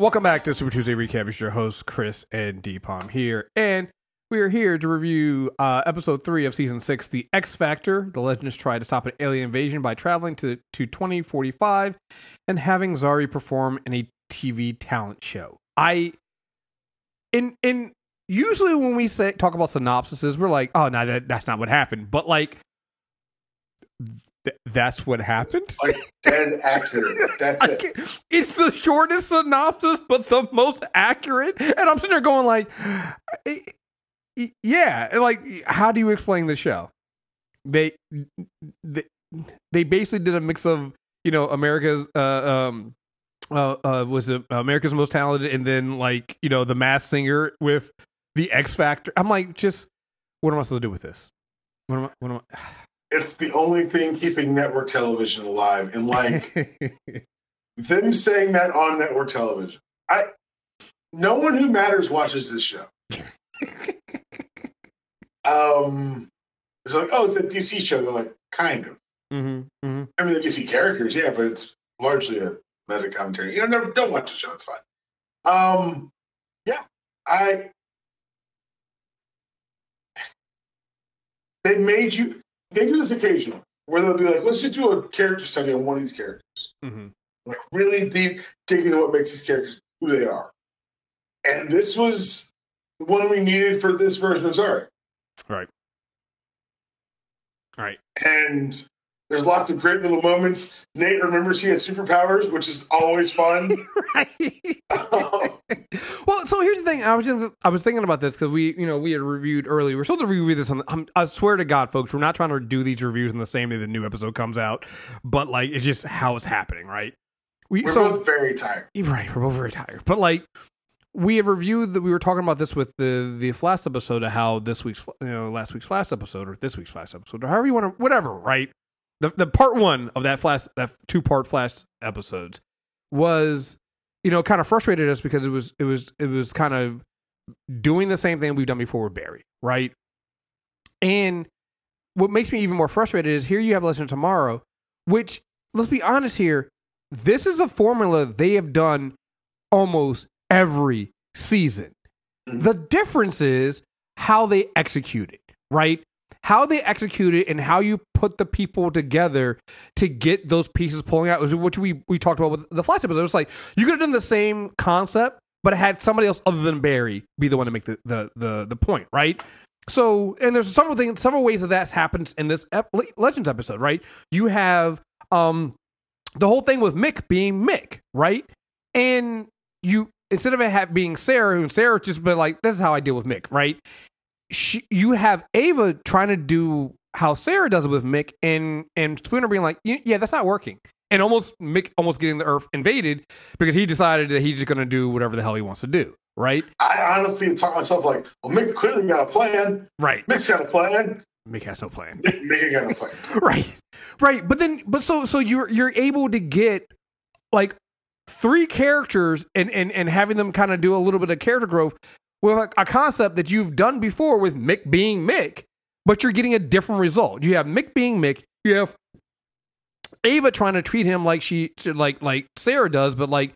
Welcome back to Super Tuesday Recap. It's your host, Chris and D-Palm here. And we are here to review episode 3 of season 6, The X Factor. The Legends try to stop an alien invasion by traveling to 2045 and having Zari perform in a TV talent show. Usually when we talk about synopsises, we're like, oh, no, that's not what happened. But, like, that's what happened? Like, dead accurate. That's it. It's the shortest synopsis, but the most accurate. And I'm sitting there going, like, yeah. Like, how do you explain the show? They basically did a mix of, you know, America's... was it America's Most Talented, and then, like, you know, The Masked Singer with The X Factor. I'm like, just what am I supposed to do with this? What am I? It's the only thing keeping network television alive, and like them saying that on network television. No one who matters watches this show. It's like, oh, it's a DC show. They're like, kind of. Mm-hmm, mm-hmm. I mean, the DC characters, yeah, but it's largely a meta commentary. You know, don't watch the show. It's fine. They made you. They do this occasionally, where they'll be like, "Let's just do a character study on one of these characters, mm-hmm. like really deep, digging into what makes these characters who they are." And this was the one we needed for this version of Zari. Right. And there's lots of great little moments. Nate remembers he had superpowers, which is always fun. Well, so here's the thing. I was thinking about this because we had reviewed earlier. We're supposed to review this on. I swear to God, folks, we're not trying to do these reviews on the same day the new episode comes out. But like, it's just how it's happening, right? We're both very tired. Right, we're both very tired. But like, we have reviewed that. We were talking about this with the last episode of how last week's last episode or this week's last episode or however you want to, whatever, right? The part one of that 2-part Flash episodes was, you know, kind of frustrated us because it was kind of doing the same thing we've done before with Barry, right? And what makes me even more frustrated is here you have Legends of Tomorrow, which, let's be honest here, this is a formula they have done almost every season. The difference is how they execute it, right? How they execute it and how you put the people together to get those pieces pulling out, which we talked about with the Flash episode. It's like you could have done the same concept, but had somebody else other than Barry be the one to make the point, right? So, and there's several ways that's happened in this Legends episode, right? You have the whole thing with Mick being Mick, right? And you, instead of it being Sarah, and Sarah just been like, "This is how I deal with Mick," right? You have Ava trying to do how Sarah does it with Mick, and Spooner being like, yeah, that's not working. And Mick almost getting the Earth invaded because he decided that he's just going to do whatever the hell he wants to do, right? I honestly talk to myself like, well, Mick clearly got a plan. Right. Mick's got a plan. Mick has no plan. Mick got a plan. Right. But so you're able to get, like, 3 characters and having them kind of do a little bit of character growth with a concept that you've done before with Mick being Mick, but you're getting a different result. You have Mick being Mick. You have Ava trying to treat him like she like Sarah does, but like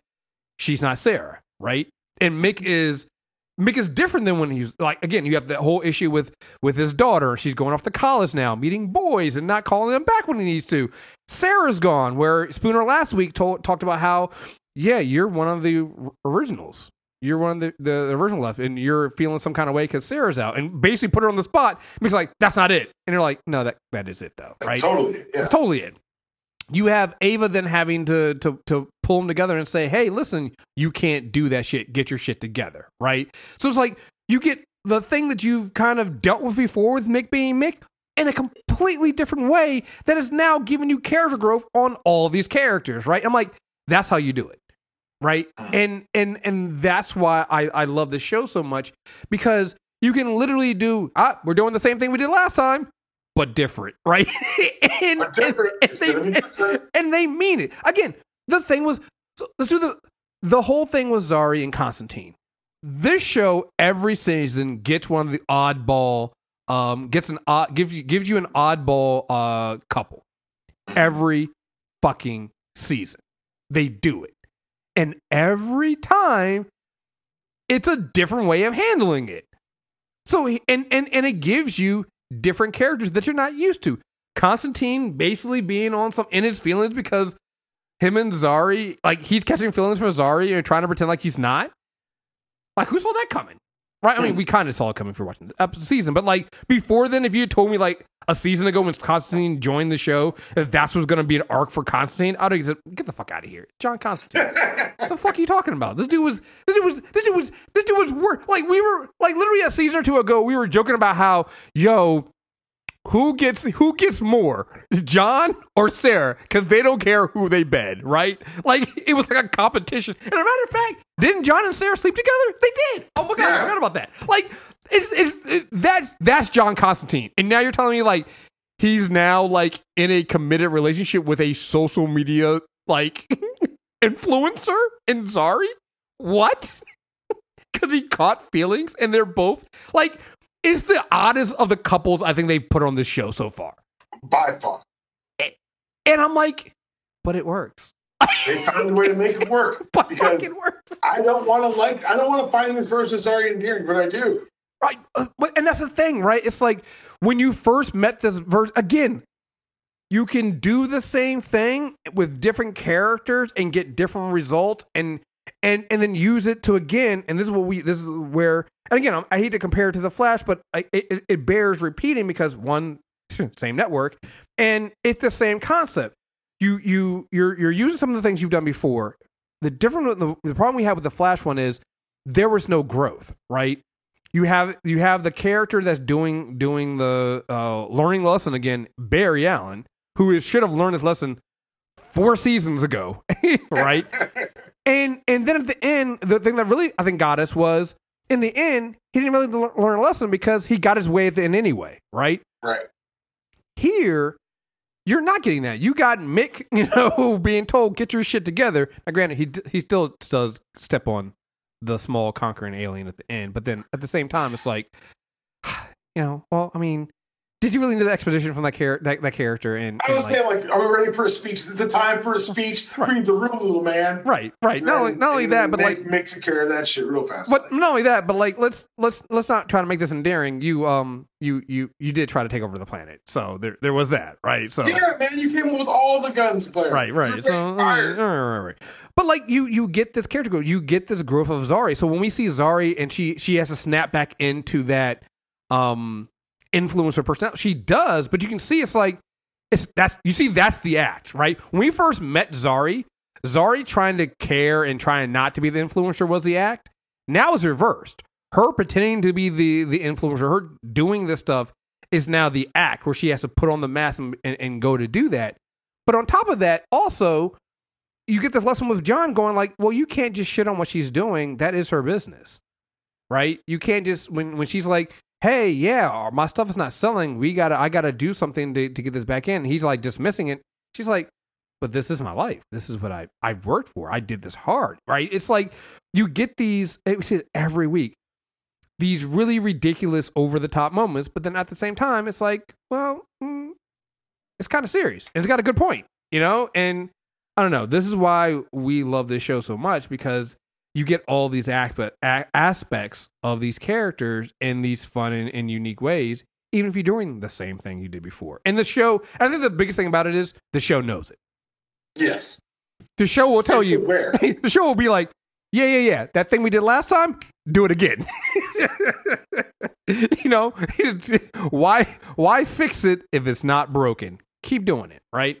she's not Sarah, right? And Mick is different than when he's like, again, you have that whole issue with his daughter. She's going off to college now, meeting boys and not calling them back when he needs to. Sarah's gone. Where Spooner last week talked about how, yeah, you're one of the originals. You're one of the original left, and you're feeling some kind of way because Sarah's out, and basically put her on the spot. Mick's like, that's not it. And you're like, no, that is it, though, right? That's totally it. Yeah. That's totally it. You have Ava then having to pull them together and say, hey, listen, you can't do that shit. Get your shit together, right? So it's like you get the thing that you've kind of dealt with before with Mick being Mick in a completely different way that is now giving you character growth on all these characters, right? I'm like, that's how you do it. Right. And that's why I love this show so much, because you can literally do, we're doing the same thing we did last time, but different. Right. And they mean it. Again, the thing was, let's do the whole thing with Zari and Constantine. This show every season gets one of the oddball, gives you an oddball couple every fucking season. They do it. And every time, it's a different way of handling it. So, and it gives you different characters that you're not used to. Constantine basically being on some in his feelings because him and Zari, like, he's catching feelings for Zari and trying to pretend like he's not. Like, who saw that coming? Right? I mean, we kind of saw it coming if you're watching the season, but like before then, if you had told me like a season ago when Constantine joined the show that that's what's going to be an arc for Constantine, I'd have said, "Get the fuck out of here, John Constantine." The fuck are you talking about? This dude was work. Like, we were like literally a season or two ago, we were joking about how, yo, who gets more, John or Sarah? Because they don't care who they bed, right? Like, it was like a competition. And as a matter of fact, didn't John and Sarah sleep together? They did. Oh my God, yeah. I forgot about that. Like, that's John Constantine. And now you're telling me like he's now like in a committed relationship with a social media like influencer in Zari? What? Because he caught feelings, and they're both like. It's the oddest of the couples I think they've put on this show so far. By far. And I'm like, but it works. They found a way to make it work. But it fucking works. I don't want to find this verse as Zari endearing, but I do. Right. And that's the thing, right? It's like when you first met this verse, again, you can do the same thing with different characters and get different results and then use it to, again, and this is where and again, I hate to compare it to The Flash, but it bears repeating because one, same network, and it's the same concept. You're using some of the things you've done before. The problem we have with the Flash one is there was no growth, right? You have the character that's doing the learning lesson again, Barry Allen, should have learned this lesson 4 seasons ago, right? And then at the end, the thing that really I think got us was, in the end, he didn't really learn a lesson because he got his way at the end anyway, right? Right. Here, you're not getting that. You got Mick, being told, get your shit together. Now, granted, he still does step on the small conquering alien at the end, but then at the same time, it's like, well, I mean, did you really need the exposition from that character? And I was saying, like, are we ready for a speech? Is it the time for a speech? Right. Read the room, little man. Right. Not only that, but Mick took care of that shit real fast. But not only that, but like, let's not try to make this endearing. You did try to take over the planet, so there was that, right? So yeah, man, you came with all the guns, player. Right. So right. But like, you get this character growth, you get this growth of Zari. So when we see Zari and she has to snap back into that, influencer personality, she does, but you can see that's the act, right? When we first met Zari trying to care and trying not to be the influencer was the act. Now it's reversed. Her pretending to be the influencer, her doing this stuff is now the act where she has to put on the mask and go to do that. But on top of that, also you get this lesson with John going like, well, you can't just shit on what she's doing. That is her business, right? You can't just when she's like, hey, yeah, my stuff is not selling. I gotta do something to get this back in. And he's like dismissing it. She's like, but this is my life. This is what I've worked for. I did this hard, right? It's like you get these, we see it every week, these really ridiculous over the top moments. But then at the same time, it's like, well, it's kind of serious. And it's got a good point, And I don't know. This is why we love this show so much, because you get all these aspects of these characters in these fun and unique ways, even if you're doing the same thing you did before. And the show, I think the biggest thing about it is the show knows it. Yes. The show will tell you. Where? The show will be like, yeah. That thing we did last time, do it again. Why fix it if it's not broken? Keep doing it, right?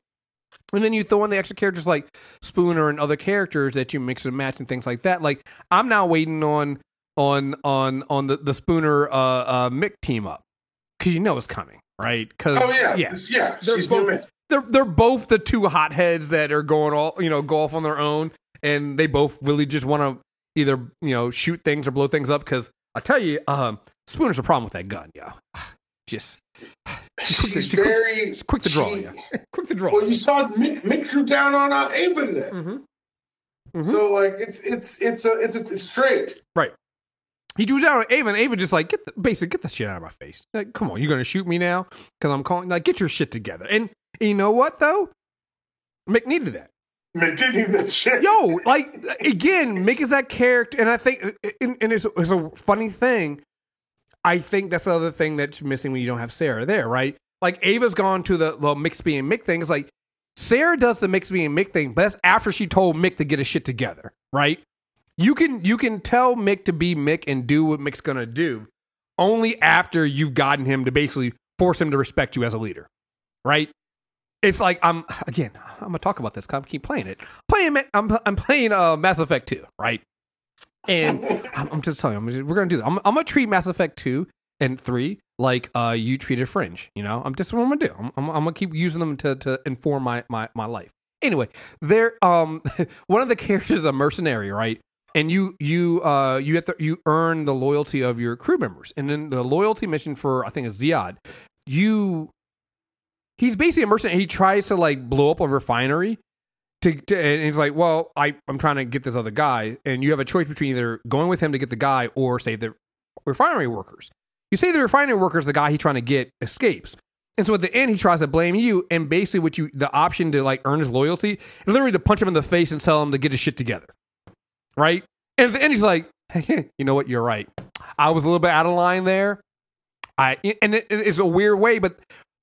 And then you throw in the extra characters like Spooner and other characters that you mix and match and things like that. Like, I'm now waiting on the Spooner Mick team up, because it's coming, right? Because yeah, they're both the two hotheads that are going all go off on their own, and they both really just want to either shoot things or blow things up. Because I tell you, Spooner's a problem with that gun, yo. Quick to draw. Well, you saw Mick drew down on Ava today. Mm-hmm. So like it's a trade, right? He drew down on Ava, and Ava just like get the shit out of my face. Like, come on, you're gonna shoot me now because I'm calling. Like, get your shit together. And you know what though, Mick needed that. maintaining that shit. Yo, like, again, Mick is that character, and I think, and it's a funny thing. I think that's the other thing that's missing when you don't have Sarah there, right? Like, Ava's gone to the Mixby and Mick thing. It's like, Sarah does the Mixby and Mick thing, but that's after she told Mick to get his shit together, right? You can tell Mick to be Mick and do what Mick's going to do only after you've gotten him to basically force him to respect you as a leader, right? It's like, I'm going to talk about this because I keep playing it. I'm playing Mass Effect 2, right? And I'm just telling you, we're going to do that. I'm going to treat Mass Effect 2 and 3 like you treated Fringe, you know? I'm just what I'm going to do. I'm going to keep using them to inform my life. Anyway, they're, one of the characters is a mercenary, right? And you earn the loyalty of your crew members. And then the loyalty mission for, I think it's Ziad, he's basically a mercenary. He tries to like blow up a refinery and he's like, well, I'm trying to get this other guy. And you have a choice between either going with him to get the guy or save the refinery workers. You save the refinery workers, the guy he's trying to get escapes. And so at the end, he tries to blame you. And basically the option to like earn his loyalty is literally to punch him in the face and tell him to get his shit together. Right? And at the end, he's like, hey, you know what? You're right. I was a little bit out of line there. It's a weird way, but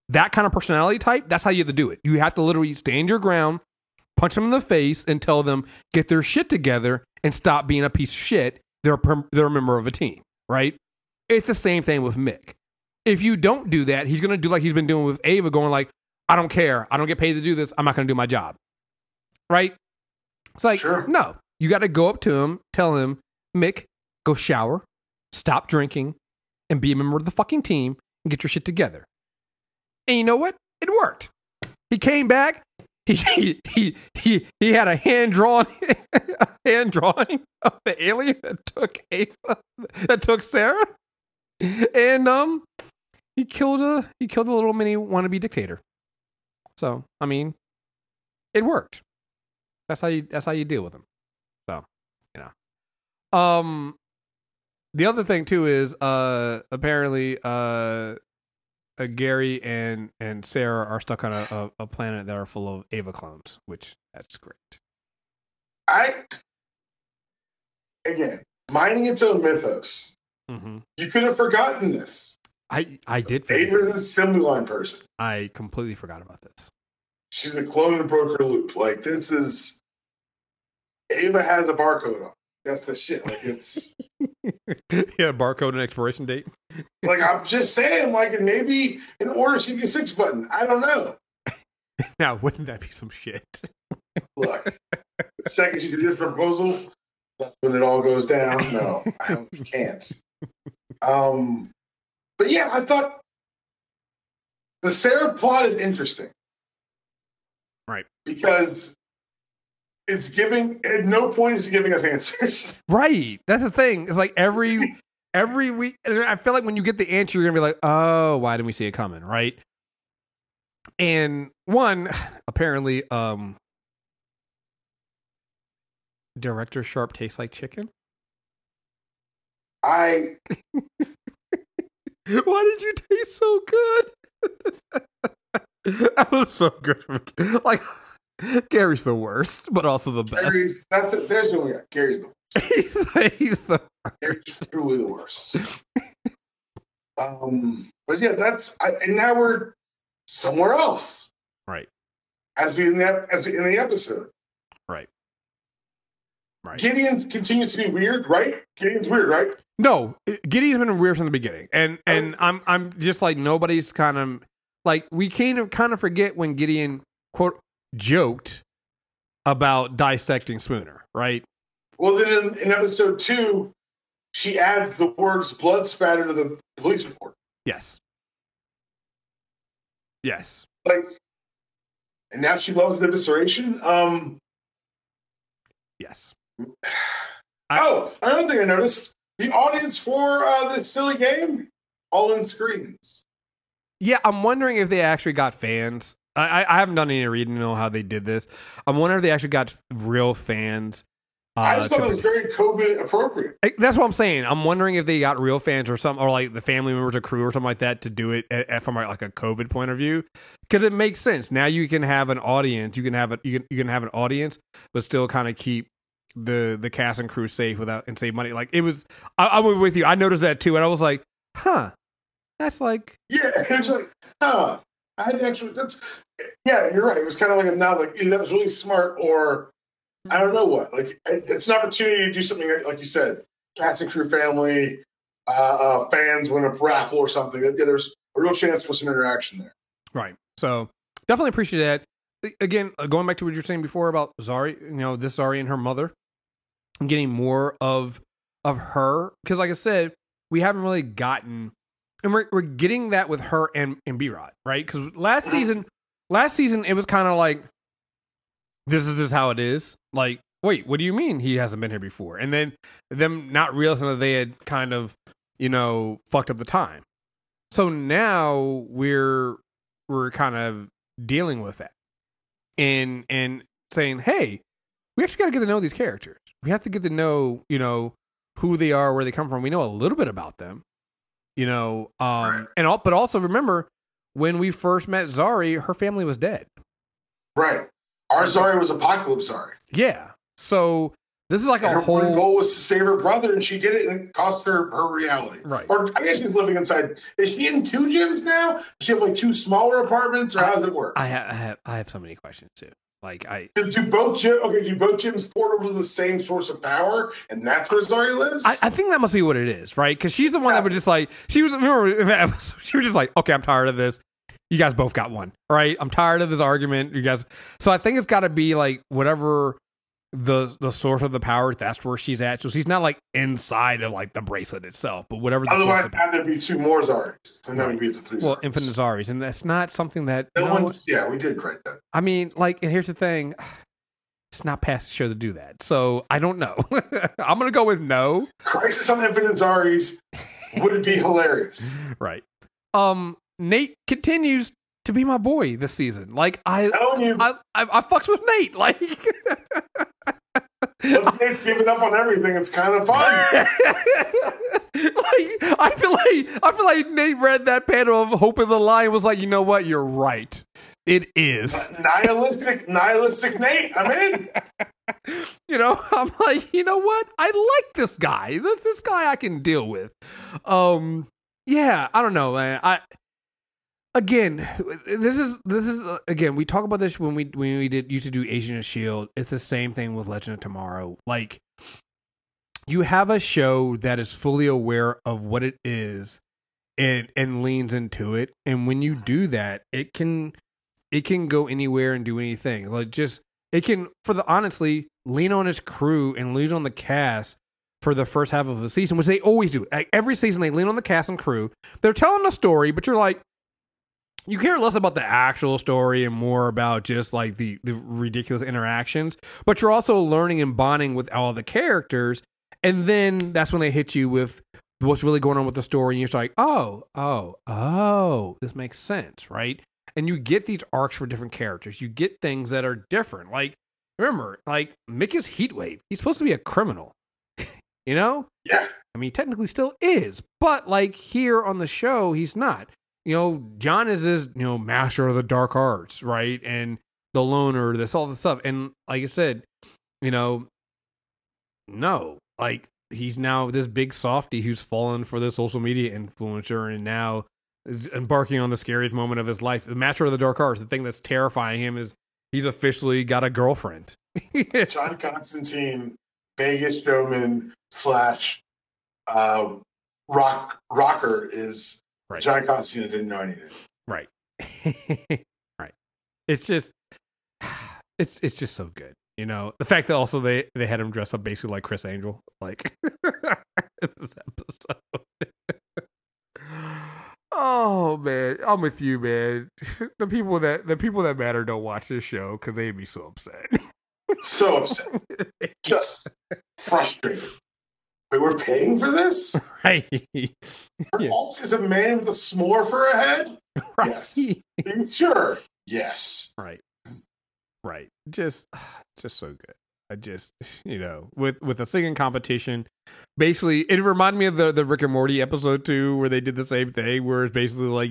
that kind of personality type, that's how you have to do it. You have to literally stand your ground, punch them in the face, and tell them, get their shit together and stop being a piece of shit. They're a member of a team, right? It's the same thing with Mick. If you don't do that, he's going to do like he's been doing with Ava, going like, I don't care. I don't get paid to do this. I'm not going to do my job. Right? It's like, sure. No. You got to go up to him, tell him, Mick, go shower, stop drinking, and be a member of the fucking team and get your shit together. And you know what? It worked. He came back. He had a hand drawing of the alien that took Sarah, and he killed a little mini wannabe dictator. So I mean, it worked. That's how you deal with him. The other thing too is apparently Gary and Sarah are stuck on a planet that are full of Ava clones, which that's great. Again, mining its own mythos. Mm-hmm. You could have forgotten this. I did. Ava is an assembly line person. I completely forgot about this. She's a clone in a broker loop. Like this is Ava has a barcode on. That's the shit. Like it's yeah, barcode and expiration date. Like I'm just saying, like maybe in order CD6 button. I don't know. Now wouldn't that be some shit? Look, the second she sees this proposal, that's when it all goes down. No, I hope you can't. But yeah, I thought the Sarah plot is interesting, right? Because. It's giving at no point is giving us answers. Right. That's the thing. It's like every week. And I feel like when you get the answer, you're gonna be like, oh, why didn't we see it coming? Right. And one, apparently, Director Sharp tastes like chicken. Why did you taste so good? That was so good for me. Like Gary's the worst, but also the best. There's no guy. Gary's the worst. He's the worst. Gary's truly the worst. But yeah, and now we're somewhere else, right? As we in the episode, right? Right. Gideon continues to be weird, right? Gideon's weird, right? No, Gideon's been weird from the beginning, and I'm just like nobody's kind of like we kind of forget when Gideon joked about dissecting Spooner, right? Well, then in episode 2, she adds the words blood spatter to the police report. Yes. Yes. Like, and now she loves the evisceration? Yes. Another thing I noticed, the audience for this silly game, all in screens. Yeah, I'm wondering if they actually got fans. I haven't done any reading to know how they did this. I'm wondering if they actually got real fans I just thought it was very COVID appropriate. That's what I'm saying. I'm wondering if they got real fans or something, or like the family members or crew or something like that to do it from like a COVID point of view, because it makes sense. Now you can have an audience. You can have an audience, but still kind of keep the cast and crew safe and save money. Like it was, I was with you. I noticed that too, and I was like, huh, that's like it's like huh. I had actually you're right. It was kind of like a nod, like that was really smart or. I don't know what. Like, it's an opportunity to do something, like you said, cast and crew, family, fans win a raffle or something. Yeah, there's a real chance for some interaction there. Right. So definitely appreciate that. Again, going back to what you were saying before about Zari, this Zari and her mother, I'm getting more of her. Because like I said, we haven't really gotten, and we're getting that with her and B-Rod, right? Because last season, it was kind of like, this is just how it is. Like, wait, what do you mean he hasn't been here before? And then them not realizing that they had kind of, fucked up the time. So now we're kind of dealing with that and saying, hey, we actually got to get to know these characters. We have to get to know, who they are, where they come from. We know a little bit about them, but also remember when we first met Zari, her family was dead. Right. Our Zari was Apocalypse Zari. Yeah. So this is like a whole... Her goal was to save her brother, and she did it, and it cost her reality. Right. Or I guess she's living inside... Is she in two gyms now? Does she have like two smaller apartments, or how does it work? I have so many questions, too. Like, do both gyms port over to the same source of power, and that's where Zari lives? I think that must be what it is, right? Because she's the one that would just like... She was just like, okay, I'm tired of this. You guys both got one, right? I'm tired of this argument, you guys. So I think it's got to be like whatever the source of the power. That's where she's at. So she's not like inside of like the bracelet itself, but whatever. Otherwise, there'd be two more Zaris, and that would be the three. Well, Zaris. Infinite Zaris, and that's not something that. Yeah, we did write that. I mean, like, and here's the thing: it's not past the show to do that. So I don't know. I'm gonna go with no. Crisis on Infinite Zaris would be hilarious, right? Nate continues to be my boy this season. Like I fucks with Nate. Like Nate's giving up on everything. It's kind of fun. Like I feel like Nate read that panel of Hope is a Lie and was like, you know what, you're right. It is nihilistic Nate. I'm in. I'm like, you know what? I like this guy. This guy I can deal with. Yeah, I don't know. Again, we talk about this when we used to do Agents of S.H.I.E.L.D. It's the same thing with Legends of Tomorrow. Like, you have a show that is fully aware of what it is and leans into it. And when you do that, it can go anywhere and do anything. Like, honestly, lean on its crew and lean on the cast for the first half of the season, which they always do. Like, every season, they lean on the cast and crew. They're telling a story, but you're like, you care less about the actual story and more about just like the ridiculous interactions. But you're also learning and bonding with all the characters, and then that's when they hit you with what's really going on with the story, and you're just like, oh, this makes sense, right? And you get these arcs for different characters. You get things that are different. Like, remember, like Mickey's Heatwave. He's supposed to be a criminal. Yeah. I mean, he technically still is, but like here on the show, he's not. John is this, master of the dark arts, right? And the loner, this, all this stuff. And like I said, no, like he's now this big softy who's fallen for this social media influencer and now is embarking on the scariest moment of his life. The master of the dark arts, the thing that's terrifying him is he's officially got a girlfriend. John Constantine. Vegas showman / rocker is right. John Constantine didn't know anything. Right. Right. It's just so good. The fact that also they had him dress up basically like Chris Angel, like this episode. Oh man, I'm with you, man. The people that matter don't watch this show because they'd be so upset. So upset. Just frustrated. Wait, we're paying for this? Right. Her alt is a man with a s'more for a head? Right. Yes. Sure. Yes. Right. Just so good. I just, you know, with a singing competition, basically it reminded me of the Rick and Morty episode 2 where they did the same thing, where it's basically like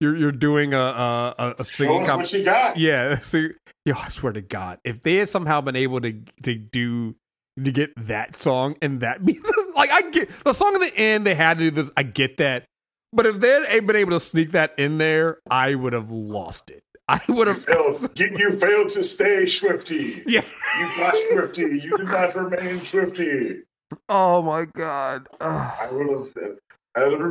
you're doing a singing competition. Yeah, so, yo, I swear to God, if they had somehow been able to get that song and that beat, like I get the song in the end, they had to do this. I get that, but if they had been able to sneak that in there, I would have lost it. I would have you failed to stay Swifty. Yeah. You got Swifty. You did not remain Swifty. Oh my God. Ugh. I would have been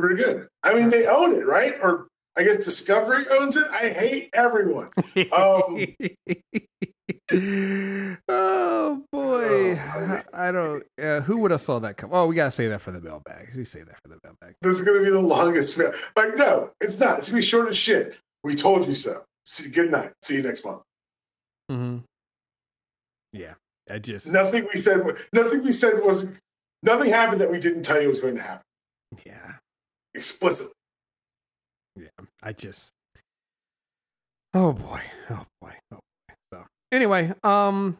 pretty good. I mean, they own it, right? Or I guess Discovery owns it. I hate everyone. Oh boy. I don't who would have saw that come? Oh, we gotta say that for the mailbag. We say that for the mailbag. This is gonna be the longest mail. Like, no, it's not. It's gonna be short as shit. We told you so. Good night. See you next month. Mm-hmm. Yeah, I just nothing happened that we didn't tell you was going to happen. Yeah, explicitly. Yeah, I just. Oh boy. So anyway, yeah,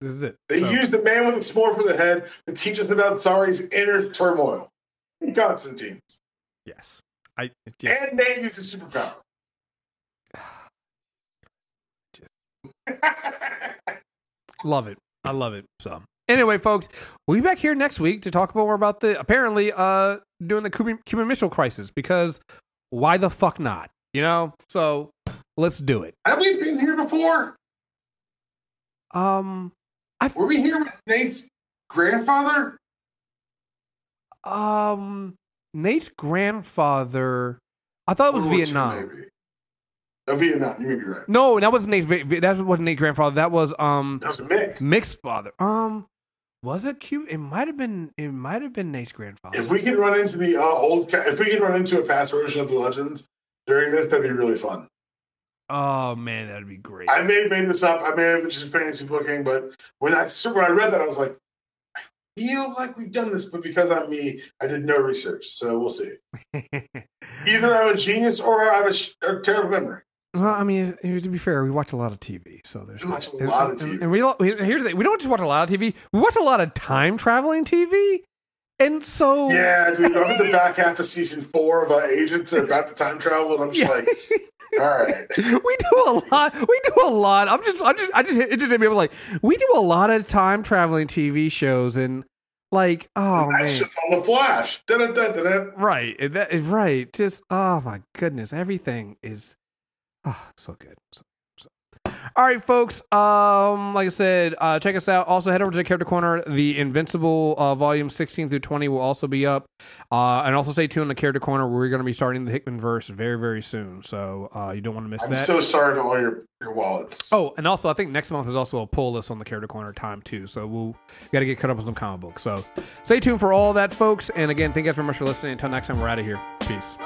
this is it. They used the man with the s'more for the head to teach us about Zari's inner turmoil. Constantine's. Yes. And Nate uses superpower. Love it. I love it. So anyway, folks, we'll be back here next week to talk more about the apparently doing the Cuban Missile Crisis, because why the fuck not? You know? So let's do it. Have we been here before? Were we here with Nate's grandfather? Nate's grandfather, I thought it was Vietnam. Vietnam, you may be right. No, that wasn't Nate's. That wasn't Nate's grandfather. That was Mick. Mick's father. Was it Cuban? It might have been. It might have been Nate's grandfather. If we can run into the if we can run into a past version of the Legends during this, that'd be really fun. Oh man, that'd be great. I may have made this up. I may have just fantasy booking, but when I read that, I was like, feel like we've done this, but because I'm me, I did no research, so we'll see. Either I'm a genius or I have a terrible memory. Well, I mean, to be fair, we watch a lot of TV, so there's we watch a lot of TV. And here's the thing: we don't just watch a lot of TV; we watch a lot of time traveling TV. And so, yeah, dude, I'm at the back half of season 4 of Agents about the time travel, and I'm just like, all right, we do a lot. It just made me like, we do a lot of time traveling TV shows, and like, oh man, just on the Flash, right? That is right. Just oh my goodness, everything is so good. All right, folks. Like I said, check us out. Also, head over to the Character Corner. The Invincible volume 16 through 20 will also be up. And also stay tuned on the Character Corner, where we're going to be starting the Hickman verse very, very soon. So you don't want to miss that. I'm so sorry to all your wallets. Oh, and also I think next month is also a pull list on the Character Corner time too. So we'll got to get caught up with some comic books. So stay tuned for all that, folks. And again, thank you guys very much for listening. Until next time, we're out of here. Peace.